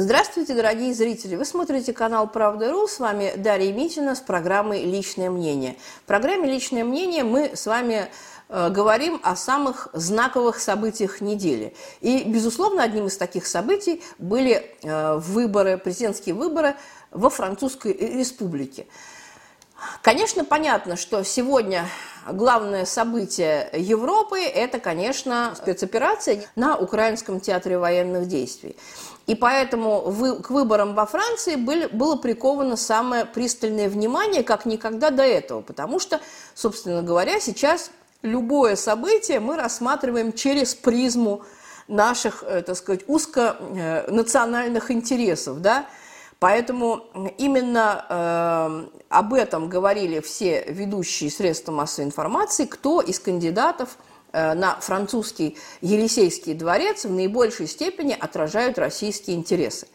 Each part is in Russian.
Здравствуйте, дорогие зрители! Вы смотрите канал «Правда.ру», с вами Дарья Митина с программой «Личное мнение». В программе «Личное мнение» мы с вами говорим о самых знаковых событиях недели. И, безусловно, одним из таких событий были выборы, президентские выборы во Французской Республике. Конечно, понятно, что сегодня главное событие Европы – это, конечно, спецоперация на Украинском театре военных действий. И поэтому к выборам во Франции было приковано самое пристальное внимание, как никогда до этого, потому что, собственно говоря, сейчас любое событие мы рассматриваем через призму наших, так сказать, узконациональных интересов, да? Поэтому именно об этом говорили все ведущие средства массовой информации, кто из кандидатов на французский Елисейский дворец в наибольшей степени отражают российские интересы.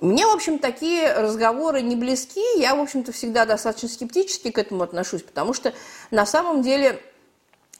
Мне, в общем, такие разговоры не близки, я, в общем-то, всегда достаточно скептически к этому отношусь, потому что на самом деле,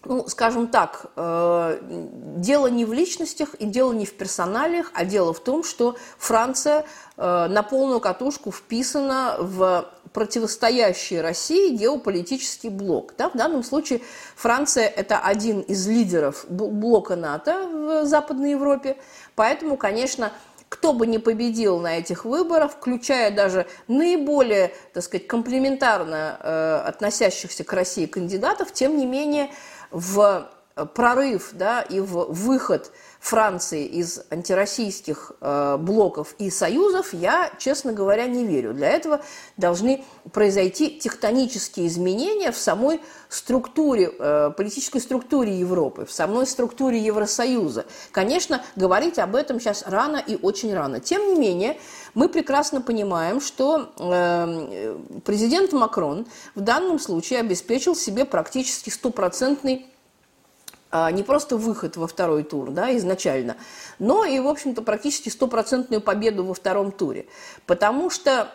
ну, скажем так, дело не в личностях и дело не в персоналиях, а дело в том, что Франция на полную катушку вписана в противостоящий России геополитический блок. Да, в данном случае Франция – это один из лидеров блока НАТО в Западной Европе, поэтому, конечно, кто бы ни победил на этих выборах, включая даже наиболее, так сказать, комплементарно относящихся к России кандидатов, тем не менее в прорыв, да, и в выход Франции из антироссийских блоков и союзов я, честно говоря, не верю. Для этого должны произойти тектонические изменения в самой структуре, политической структуре Европы, в самой структуре Евросоюза. Конечно, говорить об этом сейчас рано и очень рано. Тем не менее, мы прекрасно понимаем, что президент Макрон в данном случае обеспечил себе практически стопроцентный не просто выход во второй тур, да, изначально, но и, в общем-то, практически стопроцентную победу во втором туре. Потому что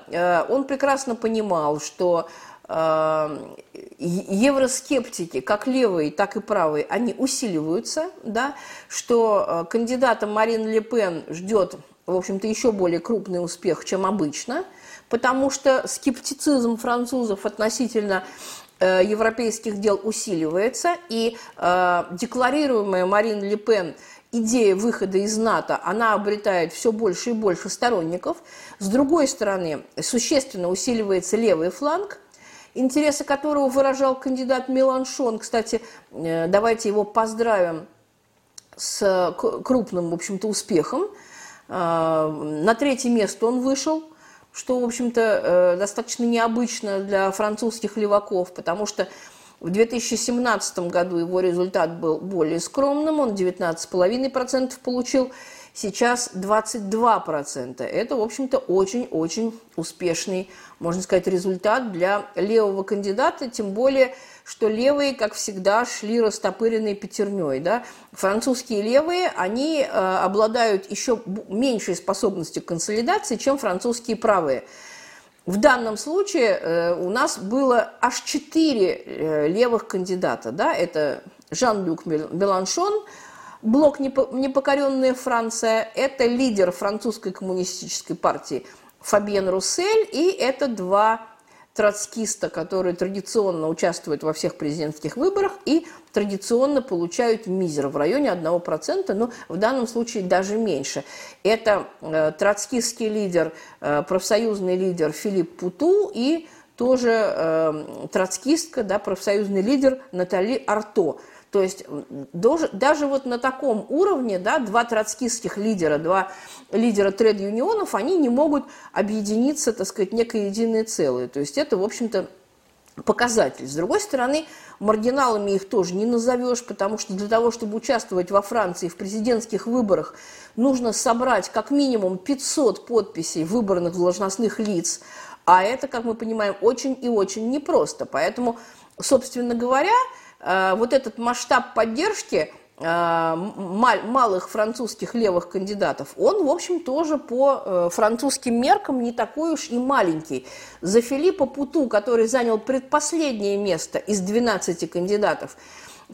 он прекрасно понимал, что евроскептики, как левые, так и правые, они усиливаются, да, что кандидата Марин Ле Пен ждет, в общем-то, еще более крупный успех, чем обычно, потому что скептицизм французов относительно европейских дел усиливается, и декларируемая Марин Ле Пен идея выхода из НАТО, она обретает все больше и больше сторонников. С другой стороны, существенно усиливается левый фланг, интересы которого выражал кандидат Меланшон. Кстати, давайте его поздравим с крупным, в общем-то, успехом. На третье место он вышел, что, в общем-то, достаточно необычно для французских леваков, потому что в 2017 году его результат был более скромным, он 19,5% получил, сейчас 22%. Это, в общем-то, очень-очень успешный, можно сказать, результат для левого кандидата, тем более, что левые, как всегда, шли растопыренной пятерней. Да? Французские левые, они обладают еще меньшей способностью к консолидации, чем французские правые. В данном случае у нас было аж 4 левых кандидата. Да? Это Жан-Люк Меланшон, блок «Непокоренная Франция», это лидер французской коммунистической партии Фабьен Руссель, и это два троцкиста, которые традиционно участвуют во всех президентских выборах и традиционно получают мизер в районе 1%, но в данном случае даже меньше. Это троцкистский лидер, профсоюзный лидер Филипп Путу и тоже троцкистка, да, профсоюзный лидер Натали Арто. То есть даже вот на таком уровне, да, два троцкистских лидера, два лидера тред-юнионов, они не могут объединиться, так сказать, некое единое целое. То есть это, в общем-то, показатель. С другой стороны, маргиналами их тоже не назовешь, потому что для того, чтобы участвовать во Франции в президентских выборах, нужно собрать как минимум 500 подписей выборных должностных лиц. А это, как мы понимаем, очень и очень непросто. Поэтому, собственно говоря, вот этот масштаб поддержки малых французских левых кандидатов, он, в общем, тоже по французским меркам не такой уж и маленький. За Филиппа Путу, который занял предпоследнее место из 12 кандидатов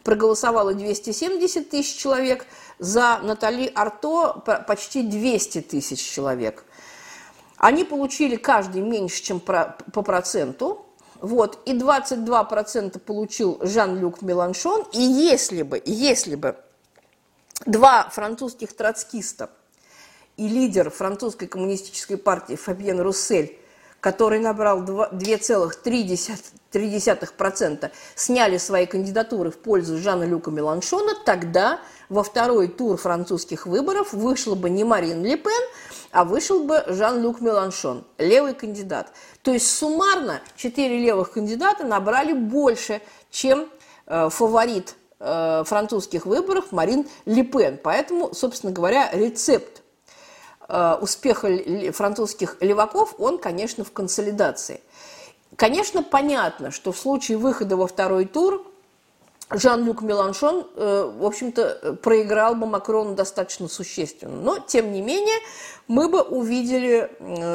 проголосовало 270 тысяч человек, за Натали Арто почти 200 тысяч человек. Они получили каждый меньше, чем по проценту. Вот. И 22% получил Жан-Люк Меланшон. И если бы два французских троцкиста и лидер французской коммунистической партии Фабьен Руссель, который набрал 2,3%, сняли свои кандидатуры в пользу Жана-Люка Меланшона, тогда во второй тур французских выборов вышла бы не Марин Ле Пен, а вышел бы Жан-Люк Меланшон, левый кандидат. То есть суммарно 4 левых кандидата набрали больше, чем фаворит французских выборов Марин Ле Пен. Поэтому, собственно говоря, рецепт успеха французских леваков, он, конечно, в консолидации. Конечно, понятно, что в случае выхода во второй тур Жан-Люк Меланшон, в общем-то, проиграл бы Макрону достаточно существенно. Но, тем не менее, мы бы увидели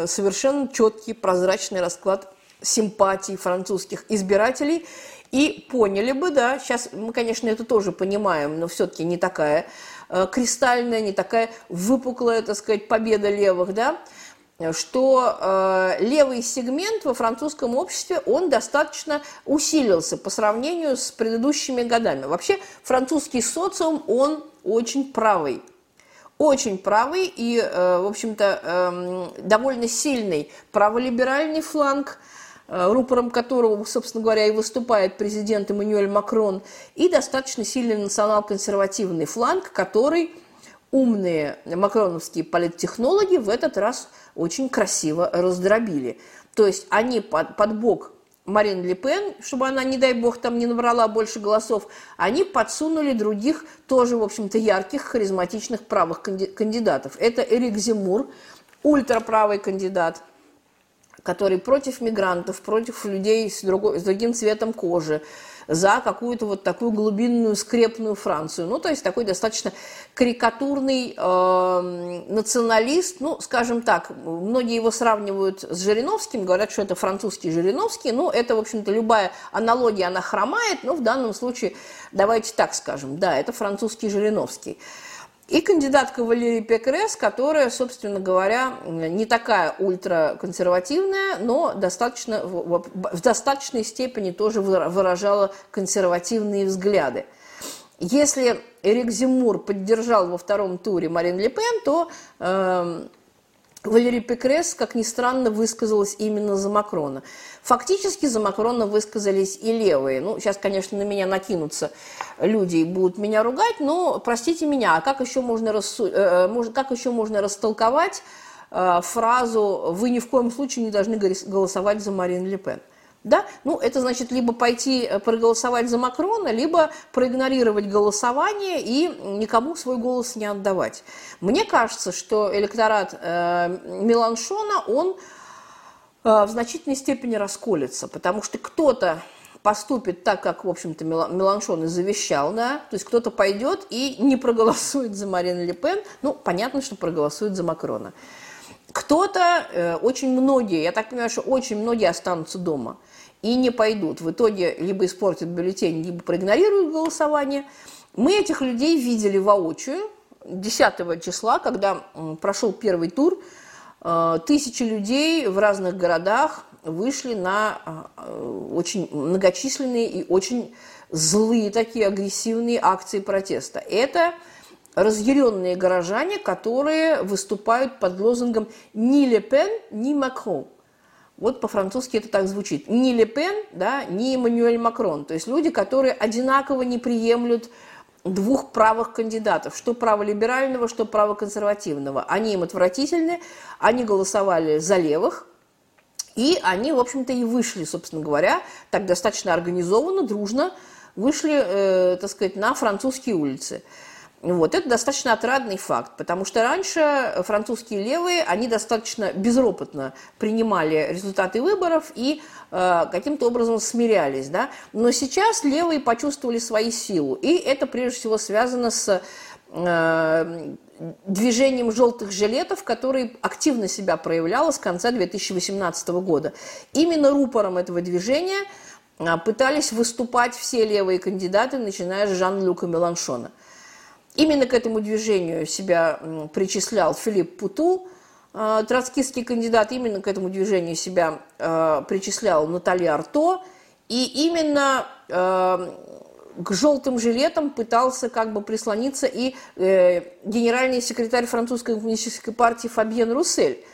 совершенно четкий, прозрачный расклад симпатий французских избирателей. И поняли бы, да, сейчас мы, конечно, это тоже понимаем, но все-таки не такая кристальная, не такая выпуклая, так сказать, победа левых, да, что левый сегмент во французском обществе, он достаточно усилился по сравнению с предыдущими годами. Вообще французский социум, он очень правый и, в общем-то, довольно сильный праволиберальный фланг, рупором которого, собственно говоря, и выступает президент Эммануэль Макрон, и достаточно сильный национал-консервативный фланг, который умные макроновские политтехнологи в этот раз очень красиво раздробили. То есть они под бок Марин Ле Пен, чтобы она, не дай бог, там не набрала больше голосов, они подсунули других тоже, в общем-то, ярких, харизматичных правых кандидатов. Это Эрик Зимур, ультраправый кандидат, который против мигрантов, против людей с другим цветом кожи, за какую-то вот такую глубинную скрепную Францию. Ну, то есть такой достаточно карикатурный националист. Ну, скажем так, многие его сравнивают с Жириновским, говорят, что это французский Жириновский. Ну, это, в общем-то, любая аналогия, она хромает, но в данном случае, давайте так скажем, да, это французский Жириновский. И кандидатка Валери Пекрес, которая, собственно говоря, не такая ультраконсервативная, но в достаточной степени тоже выражала консервативные взгляды. Если Эрик Зимур поддержал во втором туре Марин Ле Пен, то Валери Пекрес, как ни странно, высказалась именно за Макрона. Фактически за Макрона высказались и левые. Ну, сейчас, конечно, на меня накинутся люди и будут меня ругать, но, простите меня, а как еще можно растолковать фразу «Вы ни в коем случае не должны голосовать за Марин Ле Пен». Да? Ну, это значит либо пойти проголосовать за Макрона, либо проигнорировать голосование и никому свой голос не отдавать. Мне кажется, что электорат Меланшона, он в значительной степени расколется, потому что кто-то поступит так, как, в общем-то, Меланшон и завещал, да? То есть кто-то пойдет и не проголосует за Марин Ле Пен, ну, понятно, что проголосует за Макрона. Кто-то, очень многие, я так понимаю, что очень многие останутся дома и не пойдут. В итоге либо испортят бюллетень, либо проигнорируют голосование. Мы этих людей видели воочию 10 числа, когда прошел первый тур. Тысячи людей в разных городах вышли на очень многочисленные и очень злые, такие агрессивные акции протеста. Это разъяренные горожане, которые выступают под лозунгом «Ни Ле Пен, ни Макрон». Вот по-французски это так звучит. «Ни Ле Пен, да, ни Эммануэль Макрон». То есть люди, которые одинаково не приемлют двух правых кандидатов, что праволиберального, что правоконсервативного. Они им отвратительны, они голосовали за левых, и они, в общем-то, и вышли, собственно говоря, так достаточно организованно, дружно вышли, так сказать, на французские улицы. Вот, это достаточно отрадный факт, потому что раньше французские левые, они достаточно безропотно принимали результаты выборов и каким-то образом смирялись, да? Но сейчас левые почувствовали свою силу, и это прежде всего связано с движением желтых жилетов, которое активно себя проявляло с конца 2018 года. Именно рупором этого движения пытались выступать все левые кандидаты, начиная с Жан-Люка Меланшона. Именно к этому движению себя причислял Филипп Путу, троцкистский кандидат, именно к этому движению себя причислял Натали Арто, и именно к желтым жилетам пытался как бы прислониться и генеральный секретарь французской коммунистической партии Фабьен Руссель.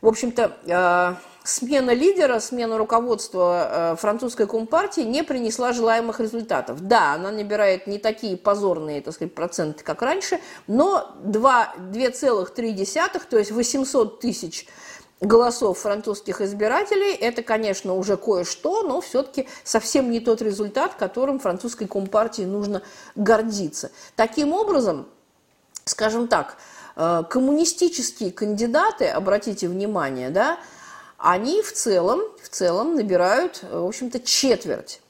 В общем-то, смена лидера, смена руководства французской компартии не принесла желаемых результатов. Да, она набирает не такие позорные, так сказать, проценты, как раньше, но 2,3, то есть 800 тысяч голосов французских избирателей, это, конечно, уже кое-что, но все-таки совсем не тот результат, которым французской компартии нужно гордиться. Таким образом, скажем так, коммунистические кандидаты, обратите внимание, да, они в целом набирают, в общем-то, четверть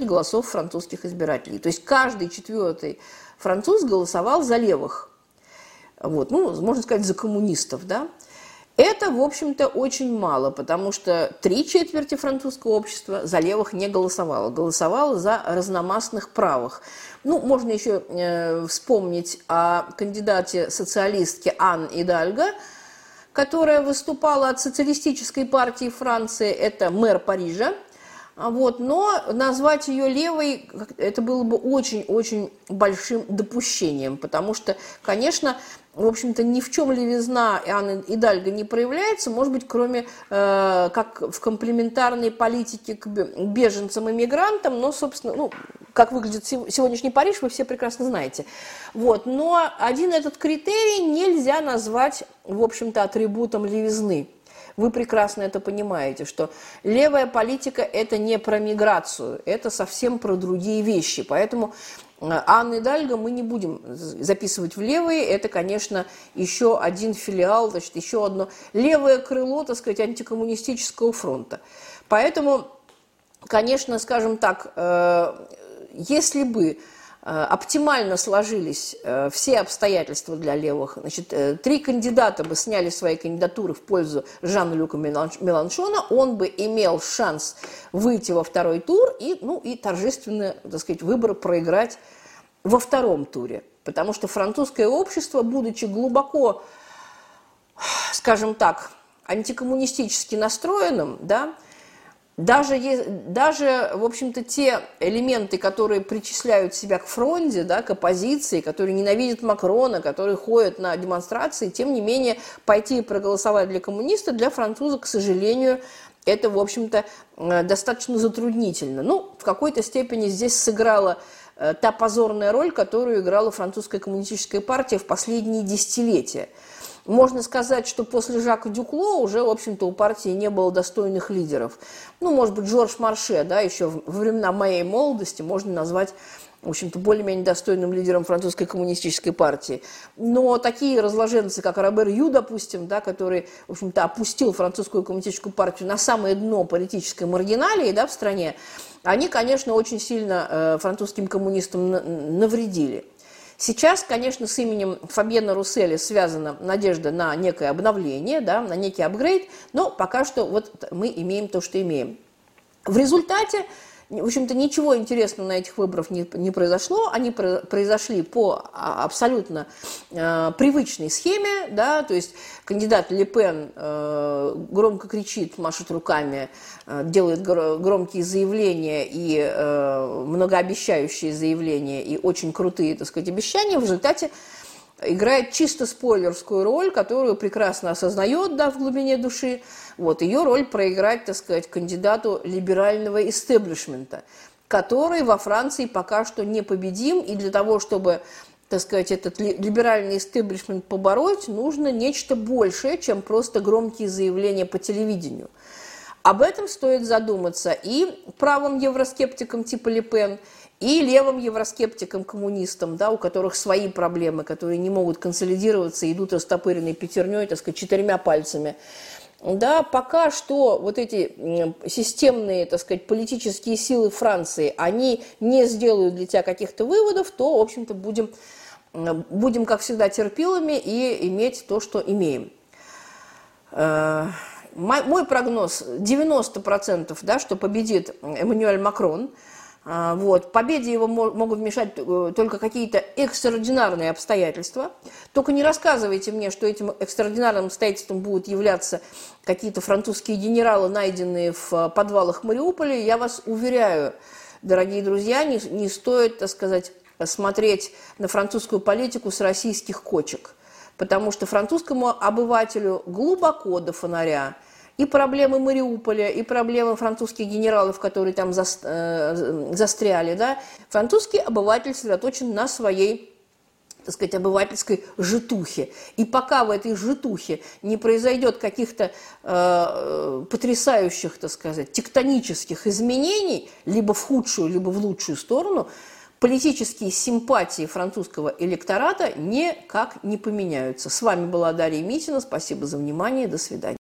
голосов французских избирателей. То есть каждый четвертый француз голосовал за левых, вот, ну, можно сказать, за коммунистов, да. Это, в общем-то, очень мало, потому что 3/4 французского общества за левых не голосовало. Голосовало за разномастных правых. Ну, можно еще вспомнить о кандидате-социалистке Анн Идальго, которая выступала от социалистической партии Франции. Это мэр Парижа. Вот, но назвать ее левой, это было бы очень-очень большим допущением, потому что, конечно, в общем-то, ни в чем левизна Анны Идальго не проявляется, может быть, кроме как в комплементарной политике к беженцам и мигрантам, но, собственно, ну, как выглядит сегодняшний Париж, вы все прекрасно знаете. Вот, но один этот критерий нельзя назвать, в общем-то, атрибутом левизны. Вы прекрасно это понимаете, что левая политика – это не про миграцию, это совсем про другие вещи. Поэтому Анну Идальго мы не будем записывать в левые. Это, конечно, еще один филиал, значит, еще одно левое крыло, так сказать, антикоммунистического фронта. Поэтому, конечно, скажем так, если бы оптимально сложились все обстоятельства для левых, значит, 3 кандидата бы сняли свои кандидатуры в пользу Жан-Люка Меланшона, он бы имел шанс выйти во второй тур и, ну, и торжественно, так сказать, выборы проиграть во втором туре. Потому что французское общество, будучи глубоко, скажем так, антикоммунистически настроенным, да, Даже, в общем-то, те элементы, которые причисляют себя к фронде, да, к оппозиции, которые ненавидят Макрона, которые ходят на демонстрации, тем не менее, пойти и проголосовать для коммуниста, для француза, к сожалению, это, в общем-то, достаточно затруднительно. Ну, в какой-то степени здесь сыграла та позорная роль, которую играла французская коммунистическая партия в последние десятилетия. Можно сказать, что после Жака Дюкло уже, в общем-то, у партии не было достойных лидеров. Ну, может быть, Джордж Марше, да, еще во времена моей молодости можно назвать, в общем-то, более-менее достойным лидером французской коммунистической партии. Но такие разложенцы, как Робер Ю, допустим, да, который, в общем-то, опустил французскую коммунистическую партию на самое дно политической маргиналии, да, в стране, они, конечно, очень сильно французским коммунистам навредили. Сейчас, конечно, с именем Фабьена Русселя связана надежда на некое обновление, да, на некий апгрейд, но пока что вот мы имеем то, что имеем. В результате, в общем-то, ничего интересного на этих выборах не произошло, они произошли по абсолютно привычной схеме, да, то есть кандидат Ле Пен громко кричит, машет руками, делает громкие заявления и многообещающие заявления и очень крутые, так сказать, обещания, в результате играет чисто спойлерскую роль, которую прекрасно осознает, да, в глубине души. Вот, ее роль проиграть, так сказать, кандидату либерального истеблишмента, который во Франции пока что непобедим, и для того, чтобы, так сказать, этот либеральный истеблишмент побороть, нужно нечто большее, чем просто громкие заявления по телевидению. Об этом стоит задуматься и правым евроскептикам типа Ле Пен, и левым евроскептикам-коммунистам, да, у которых свои проблемы, которые не могут консолидироваться, идут растопыренной пятерней, так сказать, 4 пальцами. Да, пока что вот эти системные, так сказать, политические силы Франции, они не сделают для тебя каких-то выводов, то, в общем-то, будем, как всегда, терпилами и иметь то, что имеем. мой прогноз 90%, да, что победит Эммануэль Макрон. Вот. Победе его могут мешать только какие-то экстраординарные обстоятельства. Только не рассказывайте мне, что этим экстраординарным обстоятельством будут являться какие-то французские генералы, найденные в подвалах Мариуполя. Я вас уверяю, дорогие друзья, не стоит, так сказать, смотреть на французскую политику с российских кочек. Потому что французскому обывателю глубоко до фонаря и проблемы Мариуполя, и проблемы французских генералов, которые там застряли, да, французский обыватель сосредоточен на своей, так сказать, обывательской житухе. И пока в этой житухе не произойдет каких-то потрясающих, так сказать, тектонических изменений, либо в худшую, либо в лучшую сторону, политические симпатии французского электората никак не поменяются. С вами была Дарья Митина. Спасибо за внимание. До свидания.